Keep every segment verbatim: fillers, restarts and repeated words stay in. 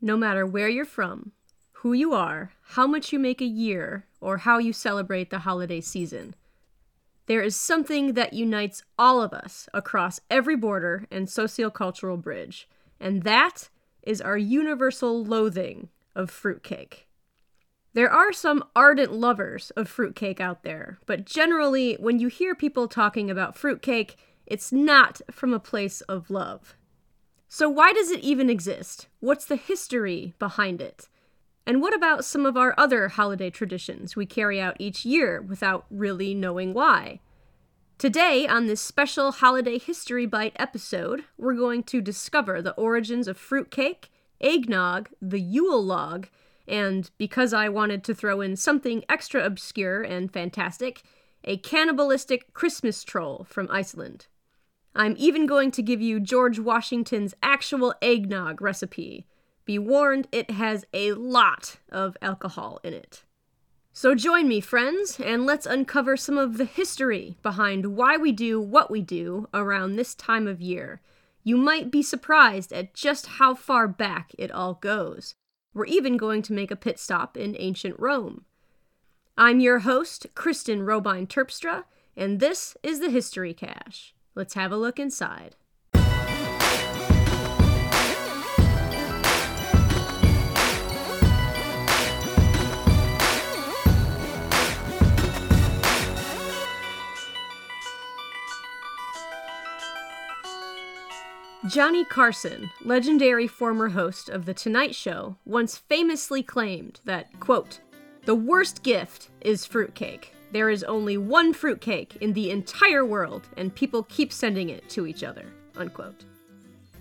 No matter where you're from, who you are, how much you make a year, or how you celebrate the holiday season, there is something that unites all of us across every border and sociocultural bridge, and that is our universal loathing of fruitcake. There are some ardent lovers of fruitcake out there, but generally, when you hear people talking about fruitcake, it's not from a place of love. So why does it even exist? What's the history behind it? And what about some of our other holiday traditions we carry out each year without really knowing why? Today, on this special Holiday History Bite episode, we're going to discover the origins of fruitcake, eggnog, the Yule log, and, because I wanted to throw in something extra obscure and fantastic, a cannibalistic Christmas troll from Iceland. I'm even going to give you George Washington's actual eggnog recipe. Be warned, it has a lot of alcohol in it. So join me, friends, and let's uncover some of the history behind why we do what we do around this time of year. You might be surprised at just how far back it all goes. We're even going to make a pit stop in ancient Rome. I'm your host, Kristen Robine Terpstra, and this is the History Cache. Let's have a look inside. Johnny Carson, legendary former host of The Tonight Show, once famously claimed that, quote, "The worst gift is fruitcake. There is only one fruitcake in the entire world, and people keep sending it to each other," unquote.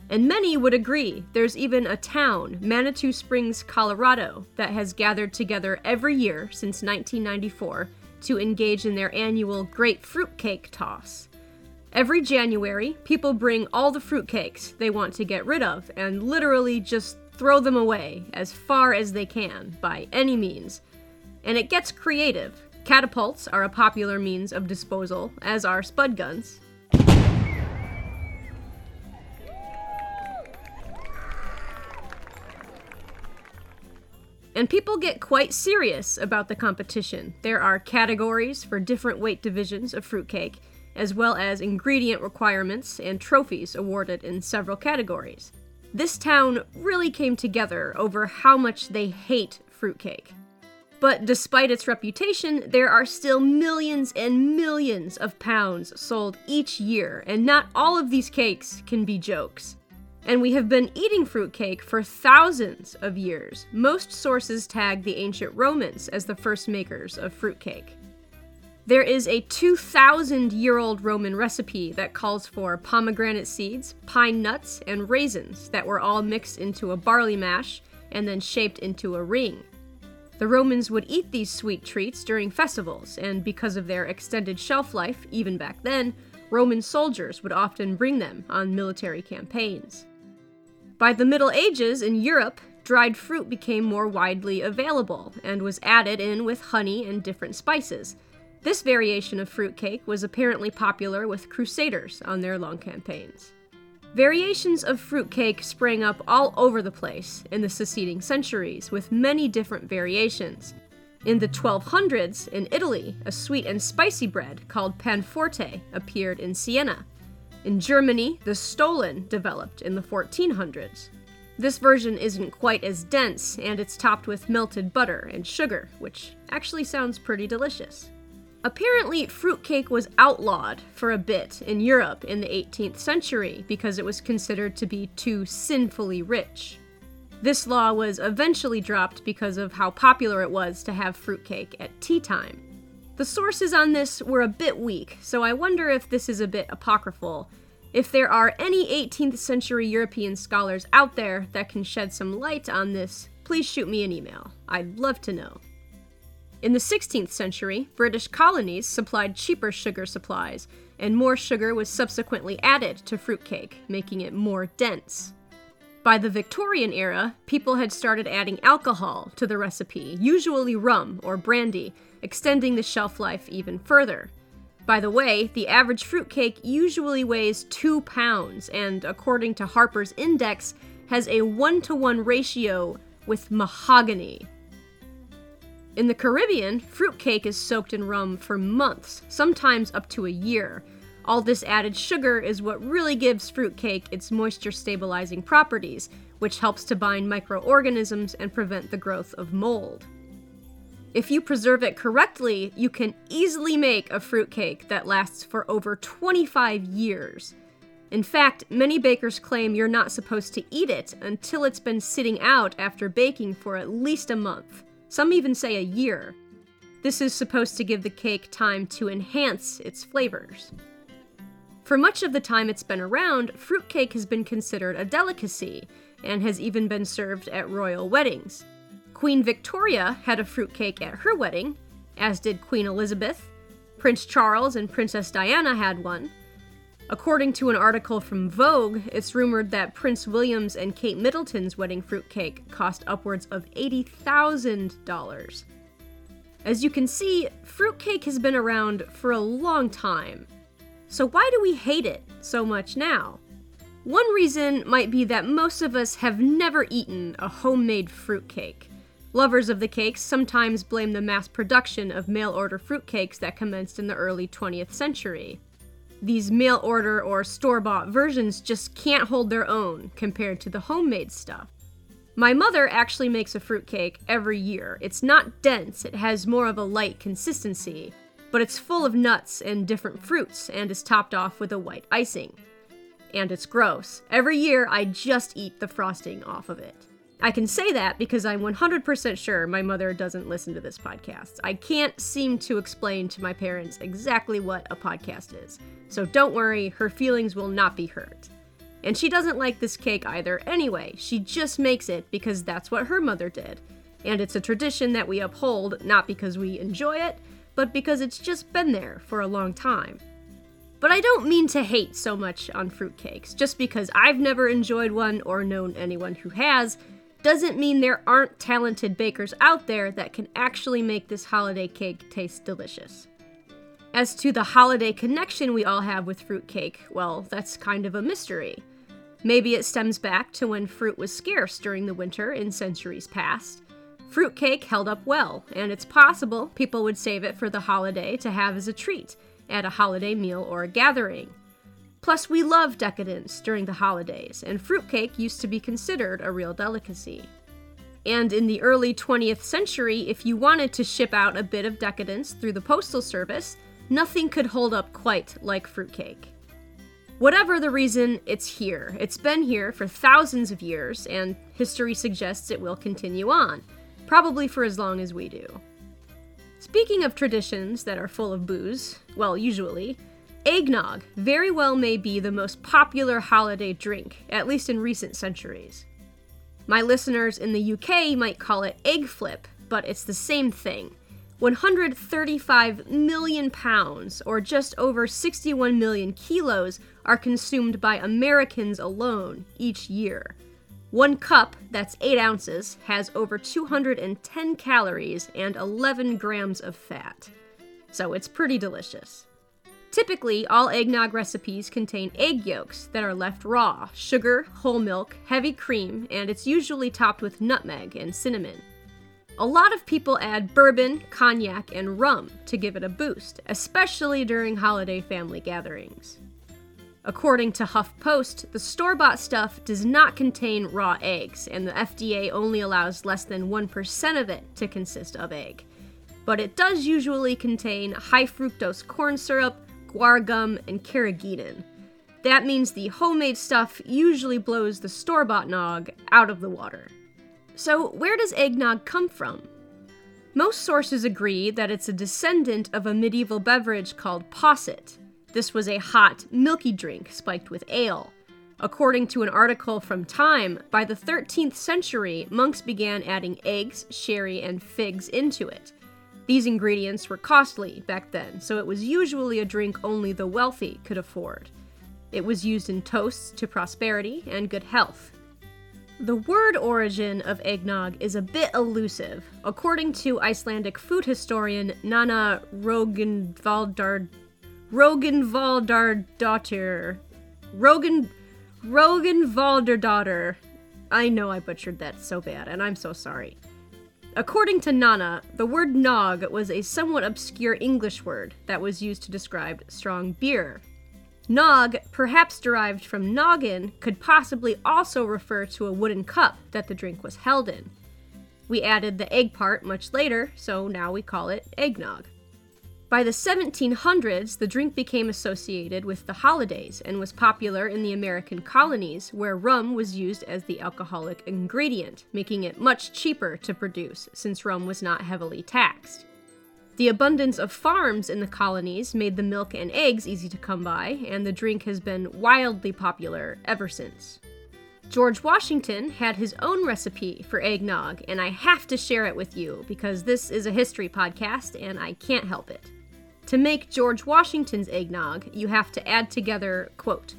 And many would agree. There's even a town, Manitou Springs, Colorado, that has gathered together every year since nineteen ninety-four to engage in their annual Great Fruitcake Toss. Every January, people bring all the fruitcakes they want to get rid of and literally just throw them away as far as they can, by any means. And it gets creative. Catapults are a popular means of disposal, as are spud guns. And people get quite serious about the competition. There are categories for different weight divisions of fruitcake, as well as ingredient requirements and trophies awarded in several categories. This town really came together over how much they hate fruitcake. But despite its reputation, there are still millions and millions of pounds sold each year, and not all of these cakes can be jokes. And we have been eating fruitcake for thousands of years. Most sources tag the ancient Romans as the first makers of fruitcake. There is a two thousand year old Roman recipe that calls for pomegranate seeds, pine nuts, and raisins that were all mixed into a barley mash and then shaped into a ring. The Romans would eat these sweet treats during festivals, and because of their extended shelf life, even back then, Roman soldiers would often bring them on military campaigns. By the Middle Ages in Europe, dried fruit became more widely available and was added in with honey and different spices. This variation of fruitcake was apparently popular with crusaders on their long campaigns. Variations of fruitcake sprang up all over the place in the succeeding centuries, with many different variations. In the twelve hundreds, in Italy, a sweet and spicy bread called panforte appeared in Siena. In Germany, the Stollen developed in the fourteen hundreds. This version isn't quite as dense, and it's topped with melted butter and sugar, which actually sounds pretty delicious. Apparently, fruitcake was outlawed for a bit in Europe in the eighteenth century because it was considered to be too sinfully rich. This law was eventually dropped because of how popular it was to have fruitcake at tea time. The sources on this were a bit weak, so I wonder if this is a bit apocryphal. If there are any eighteenth century European scholars out there that can shed some light on this, please shoot me an email. I'd love to know. In the sixteenth century, British colonies supplied cheaper sugar supplies, and more sugar was subsequently added to fruitcake, making it more dense. By the Victorian era, people had started adding alcohol to the recipe, usually rum or brandy, extending the shelf life even further. By the way, the average fruitcake usually weighs two pounds, and according to Harper's Index, has a one-to-one ratio with mahogany. In the Caribbean, fruitcake is soaked in rum for months, sometimes up to a year. All this added sugar is what really gives fruitcake its moisture-stabilizing properties, which helps to bind microorganisms and prevent the growth of mold. If you preserve it correctly, you can easily make a fruitcake that lasts for over twenty-five years. In fact, many bakers claim you're not supposed to eat it until it's been sitting out after baking for at least a month. Some even say a year. This is supposed to give the cake time to enhance its flavors. For much of the time it's been around, fruitcake has been considered a delicacy, and has even been served at royal weddings. Queen Victoria had a fruitcake at her wedding, as did Queen Elizabeth. Prince Charles and Princess Diana had one. According to an article from Vogue, it's rumored that Prince William's and Kate Middleton's wedding fruitcake cost upwards of eighty thousand dollars. As you can see, fruitcake has been around for a long time. So why do we hate it so much now? One reason might be that most of us have never eaten a homemade fruitcake. Lovers of the cakes sometimes blame the mass production of mail-order fruitcakes that commenced in the early twentieth century. These mail-order or store-bought versions just can't hold their own compared to the homemade stuff. My mother actually makes a fruitcake every year. It's not dense, it has more of a light consistency, but it's full of nuts and different fruits and is topped off with a white icing. And it's gross. Every year I just eat the frosting off of it. I can say that because I'm one hundred percent sure my mother doesn't listen to this podcast. I can't seem to explain to my parents exactly what a podcast is. So don't worry, her feelings will not be hurt. And she doesn't like this cake either anyway. She just makes it because that's what her mother did. And it's a tradition that we uphold, not because we enjoy it, but because it's just been there for a long time. But I don't mean to hate so much on fruitcakes. Just because I've never enjoyed one or known anyone who has, doesn't mean there aren't talented bakers out there that can actually make this holiday cake taste delicious. As to the holiday connection we all have with fruitcake, well, that's kind of a mystery. Maybe it stems back to when fruit was scarce during the winter in centuries past. Fruitcake held up well, and it's possible people would save it for the holiday to have as a treat at a holiday meal or a gathering. Plus, we love decadence during the holidays, and fruitcake used to be considered a real delicacy. And in the early twentieth century, if you wanted to ship out a bit of decadence through the postal service, nothing could hold up quite like fruitcake. Whatever the reason, it's here. It's been here for thousands of years, and history suggests it will continue on, probably for as long as we do. Speaking of traditions that are full of booze, well, usually, eggnog very well may be the most popular holiday drink, at least in recent centuries. My listeners in the U K might call it egg flip, but it's the same thing. one hundred thirty-five million pounds, or just over sixty-one million kilos, are consumed by Americans alone each year. One cup, that's eight ounces, has over two hundred ten calories and eleven grams of fat. So it's pretty delicious. Typically, all eggnog recipes contain egg yolks that are left raw, sugar, whole milk, heavy cream, and it's usually topped with nutmeg and cinnamon. A lot of people add bourbon, cognac, and rum to give it a boost, especially during holiday family gatherings. According to HuffPost, the store-bought stuff does not contain raw eggs, and the F D A only allows less than one percent of it to consist of egg. But it does usually contain high-fructose corn syrup, guar gum, and carrageenan. That means the homemade stuff usually blows the store-bought nog out of the water. So where does eggnog come from? Most sources agree that it's a descendant of a medieval beverage called posset. This was a hot, milky drink spiked with ale. According to an article from Time, by the thirteenth century, monks began adding eggs, sherry, and figs into it. These ingredients were costly back then, so it was usually a drink only the wealthy could afford. It was used in toasts to prosperity and good health. The word origin of eggnog is a bit elusive. According to Icelandic food historian Nanna Rögnvaldardóttir, Rognvaldardottir. Rogan Rognvaldardottir. I know I butchered that so bad, and I'm so sorry. According to Nana, the word nog was a somewhat obscure English word that was used to describe strong beer. Nog, perhaps derived from noggin, could possibly also refer to a wooden cup that the drink was held in. We added the egg part much later, so now we call it eggnog. By the seventeen hundreds, the drink became associated with the holidays and was popular in the American colonies, where rum was used as the alcoholic ingredient, making it much cheaper to produce since rum was not heavily taxed. The abundance of farms in the colonies made the milk and eggs easy to come by, and the drink has been wildly popular ever since. George Washington had his own recipe for eggnog, and I have to share it with you because this is a history podcast and I can't help it. To make George Washington's eggnog, you have to add together, quote,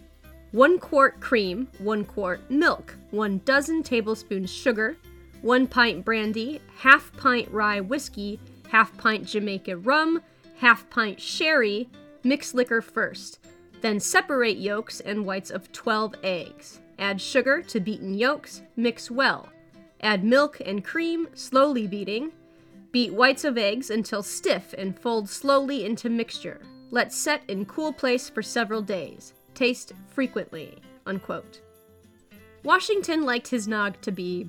one quart cream, one quart milk, one dozen tablespoons sugar, one pint brandy, half pint rye whiskey, half pint Jamaica rum, half pint sherry, mix liquor first, then separate yolks and whites of twelve eggs. Add sugar to beaten yolks, mix well. Add milk and cream, slowly beating. Beat whites of eggs until stiff and fold slowly into mixture. Let set in cool place for several days. Taste frequently, unquote. Washington liked his nog to be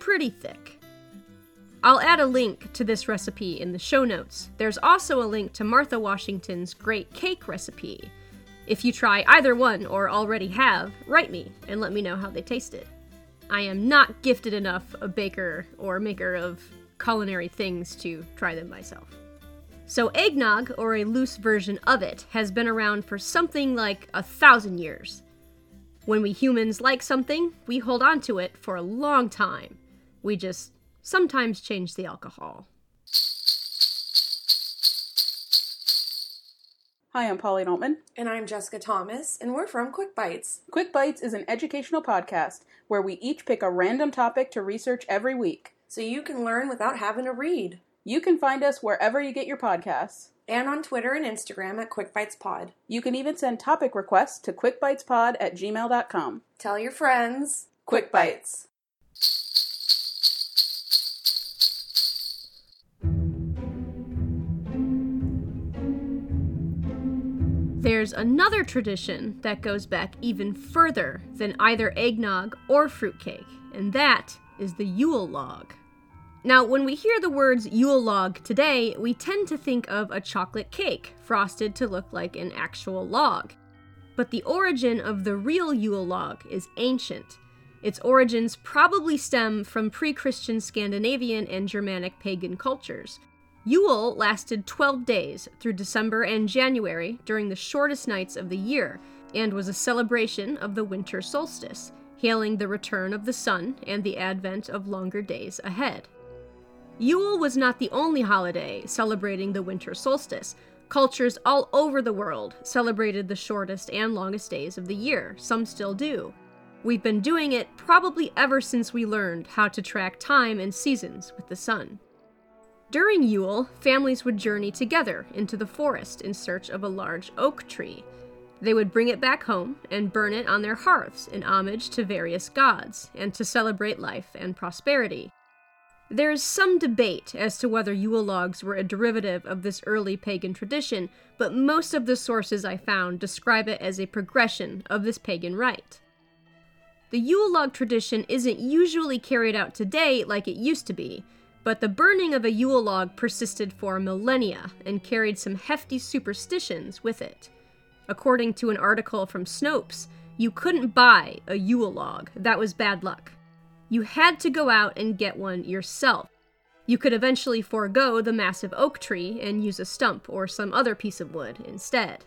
pretty thick. I'll add a link to this recipe in the show notes. There's also a link to Martha Washington's great cake recipe. If you try either one or already have, write me and let me know how they tasted. I am not gifted enough a baker or maker of culinary things to try them myself. So eggnog, or a loose version of it, has been around for something like a thousand years. When we humans like something, we hold on to it for a long time. We just sometimes change the alcohol. Hi, I'm Pauline Altman. And I'm Jessica Thomas, and we're from Quick Bites. Quick Bites is an educational podcast where we each pick a random topic to research every week. So you can learn without having to read. You can find us wherever you get your podcasts. And on Twitter and Instagram at QuickBitesPod. You can even send topic requests to QuickBitesPod at gmail dot com. Tell your friends. Quick Bites. There's another tradition that goes back even further than either eggnog or fruitcake, and that is the Yule log. Now, when we hear the words Yule log today, we tend to think of a chocolate cake frosted to look like an actual log. But the origin of the real Yule log is ancient. Its origins probably stem from pre-Christian Scandinavian and Germanic pagan cultures. Yule lasted twelve days through December and January during the shortest nights of the year, and was a celebration of the winter solstice, hailing the return of the sun and the advent of longer days ahead. Yule was not the only holiday celebrating the winter solstice. Cultures all over the world celebrated the shortest and longest days of the year, some still do. We've been doing it probably ever since we learned how to track time and seasons with the sun. During Yule, families would journey together into the forest in search of a large oak tree. They would bring it back home and burn it on their hearths in homage to various gods and to celebrate life and prosperity. There is some debate as to whether Yule logs were a derivative of this early pagan tradition, but most of the sources I found describe it as a progression of this pagan rite. The Yule log tradition isn't usually carried out today like it used to be, but the burning of a Yule log persisted for millennia and carried some hefty superstitions with it. According to an article from Snopes, you couldn't buy a Yule log. That was bad luck. You had to go out and get one yourself. You could eventually forego the massive oak tree and use a stump or some other piece of wood instead.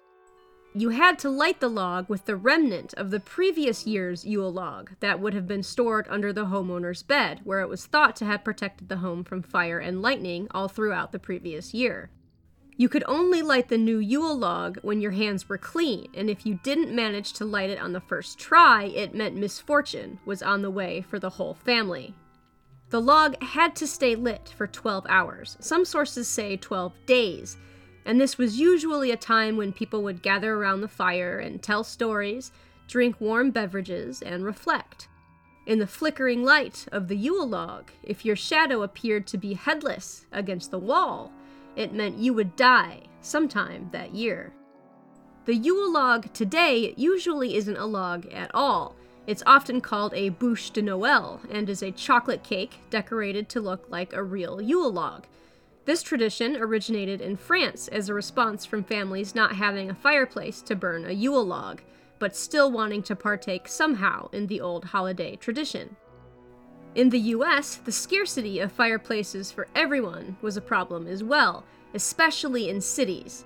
You had to light the log with the remnant of the previous year's Yule log that would have been stored under the homeowner's bed, where it was thought to have protected the home from fire and lightning all throughout the previous year. You could only light the new Yule log when your hands were clean, and if you didn't manage to light it on the first try, it meant misfortune was on the way for the whole family. The log had to stay lit for twelve hours. Some sources say twelve days. and this was usually a time when people would gather around the fire and tell stories, drink warm beverages, and reflect. In the flickering light of the Yule log, if your shadow appeared to be headless against the wall, it meant you would die sometime that year. The Yule log today usually isn't a log at all. It's often called a bûche de Noël and is a chocolate cake decorated to look like a real Yule log. This tradition originated in France as a response from families not having a fireplace to burn a Yule log, but still wanting to partake somehow in the old holiday tradition. In the U S, the scarcity of fireplaces for everyone was a problem as well, especially in cities.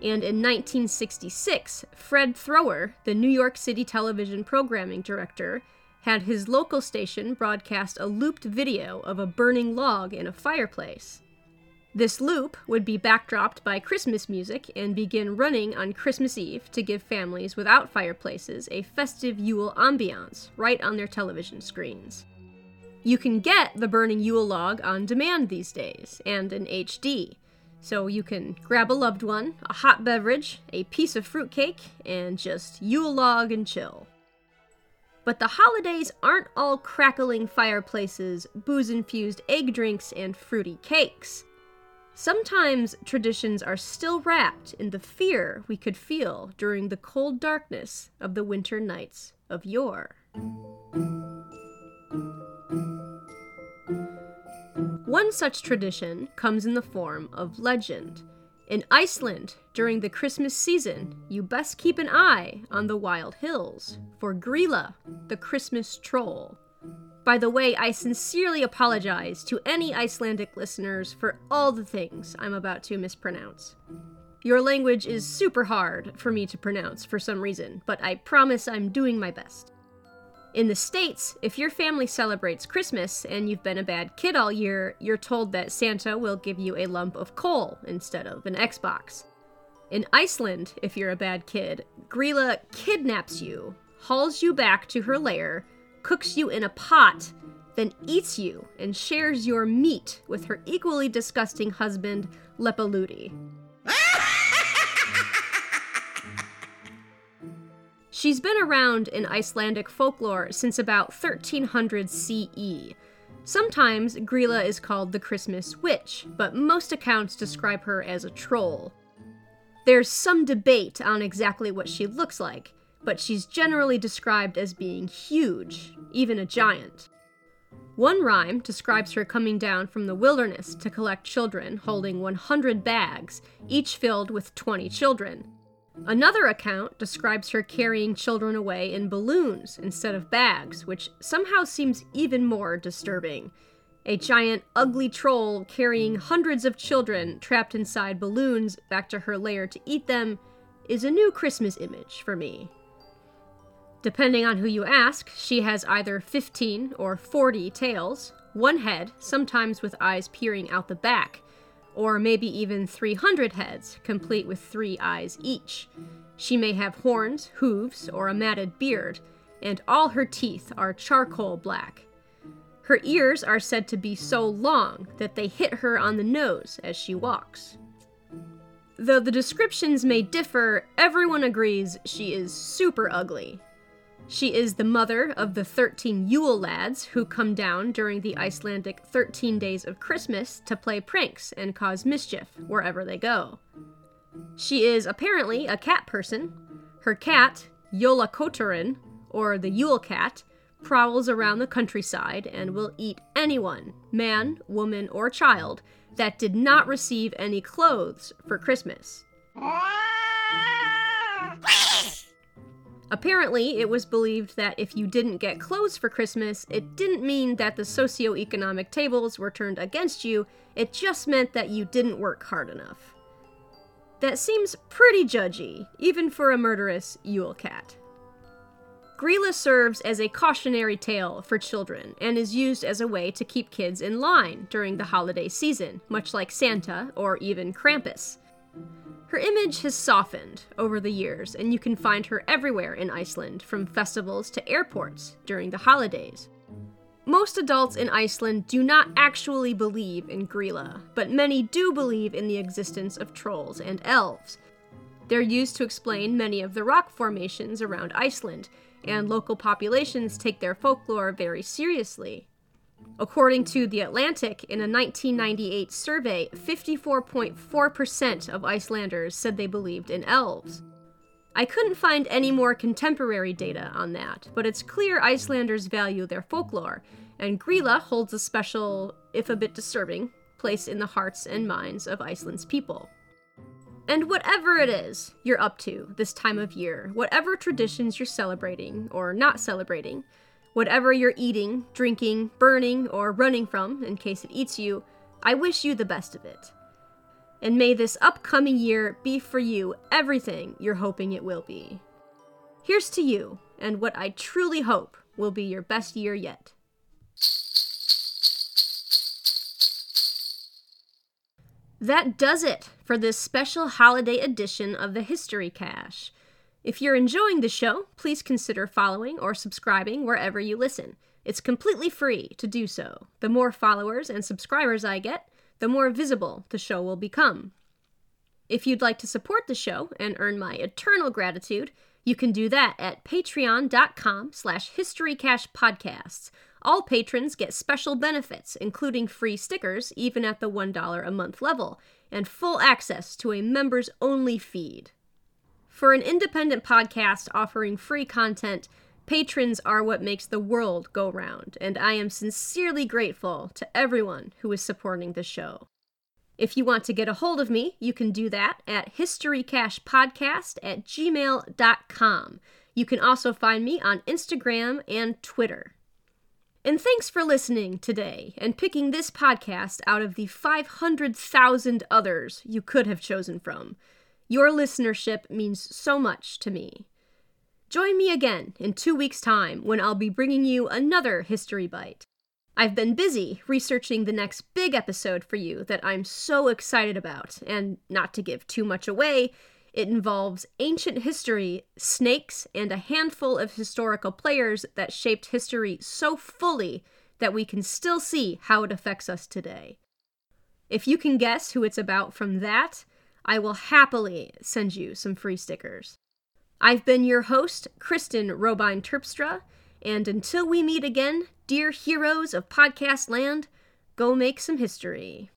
And in nineteen sixty-six, Fred Thrower, the New York City television programming director, had his local station broadcast a looped video of a burning log in a fireplace. This loop would be backdropped by Christmas music and begin running on Christmas Eve to give families without fireplaces a festive Yule ambiance right on their television screens. You can get the burning Yule log on demand these days, and in H D, so you can grab a loved one, a hot beverage, a piece of fruitcake, and just Yule log and chill. But the holidays aren't all crackling fireplaces, booze-infused egg drinks, and fruity cakes. Sometimes traditions are still wrapped in the fear we could feel during the cold darkness of the winter nights of yore. One such tradition comes in the form of legend. In Iceland, during the Christmas season, you best keep an eye on the wild hills for Grýla, the Christmas troll. By the way, I sincerely apologize to any Icelandic listeners for all the things I'm about to mispronounce. Your language is super hard for me to pronounce for some reason, but I promise I'm doing my best. In the States, if your family celebrates Christmas and you've been a bad kid all year, you're told that Santa will give you a lump of coal instead of an Xbox. In Iceland, if you're a bad kid, Grýla kidnaps you, hauls you back to her lair, cooks you in a pot, then eats you and shares your meat with her equally disgusting husband, Lepaluti. She's been around in Icelandic folklore since about thirteen hundred C E. Sometimes Grýla is called the Christmas Witch, but most accounts describe her as a troll. There's some debate on exactly what she looks like, but she's generally described as being huge, even a giant. One rhyme describes her coming down from the wilderness to collect children, holding one hundred bags, each filled with twenty children. Another account describes her carrying children away in balloons instead of bags, which somehow seems even more disturbing. A giant, ugly troll carrying hundreds of children trapped inside balloons back to her lair to eat them is a new Christmas image for me. Depending on who you ask, she has either fifteen or forty tails, one head, sometimes with eyes peering out the back, or maybe even three hundred heads, complete with three eyes each. She may have horns, hooves, or a matted beard, and all her teeth are charcoal black. Her ears are said to be so long that they hit her on the nose as she walks. Though the descriptions may differ, everyone agrees she is super ugly. She is the mother of the thirteen Yule lads who come down during the Icelandic thirteen days of Christmas to play pranks and cause mischief wherever they go. She is apparently a cat person. Her cat, Yola Kotarin, or the Yule cat, prowls around the countryside and will eat anyone, man, woman, or child, that did not receive any clothes for Christmas. Apparently, it was believed that if you didn't get clothes for Christmas, it didn't mean that the socioeconomic tables were turned against you, it just meant that you didn't work hard enough. That seems pretty judgy, even for a murderous Yule cat. Grýla serves as a cautionary tale for children and is used as a way to keep kids in line during the holiday season, much like Santa or even Krampus. Her image has softened over the years, and you can find her everywhere in Iceland, from festivals to airports during the holidays. Most adults in Iceland do not actually believe in Grýla, but many do believe in the existence of trolls and elves. They're used to explain many of the rock formations around Iceland, and local populations take their folklore very seriously. According to The Atlantic, in a nineteen ninety-eight survey, fifty-four point four percent of Icelanders said they believed in elves. I couldn't find any more contemporary data on that, but it's clear Icelanders value their folklore, and Grýla holds a special, if a bit disturbing, place in the hearts and minds of Iceland's people. And whatever it is you're up to this time of year, whatever traditions you're celebrating or not celebrating, whatever you're eating, drinking, burning, or running from in case it eats you, I wish you the best of it. And may this upcoming year be for you everything you're hoping it will be. Here's to you, and what I truly hope will be your best year yet. That does it for this special holiday edition of the History Cache. If you're enjoying the show, please consider following or subscribing wherever you listen. It's completely free to do so. The more followers and subscribers I get, the more visible the show will become. If you'd like to support the show and earn my eternal gratitude, you can do that at patreon.com slash historycachepodcasts. All patrons get special benefits, including free stickers, even at the one dollar a month level, and full access to a members-only feed. For an independent podcast offering free content, patrons are what makes the world go round, and I am sincerely grateful to everyone who is supporting the show. If you want to get a hold of me, you can do that at historycachepodcast at gmail dot com. You can also find me on Instagram and Twitter. And thanks for listening today and picking this podcast out of the five hundred thousand others you could have chosen from. Your listenership means so much to me. Join me again in two weeks' time when I'll be bringing you another History Bite. I've been busy researching the next big episode for you that I'm so excited about, and not to give too much away, it involves ancient history, snakes, and a handful of historical players that shaped history so fully that we can still see how it affects us today. If you can guess who it's about from that, I will happily send you some free stickers. I've been your host, Kristen Robine Terpstra, and until we meet again, dear heroes of podcast land, go make some history.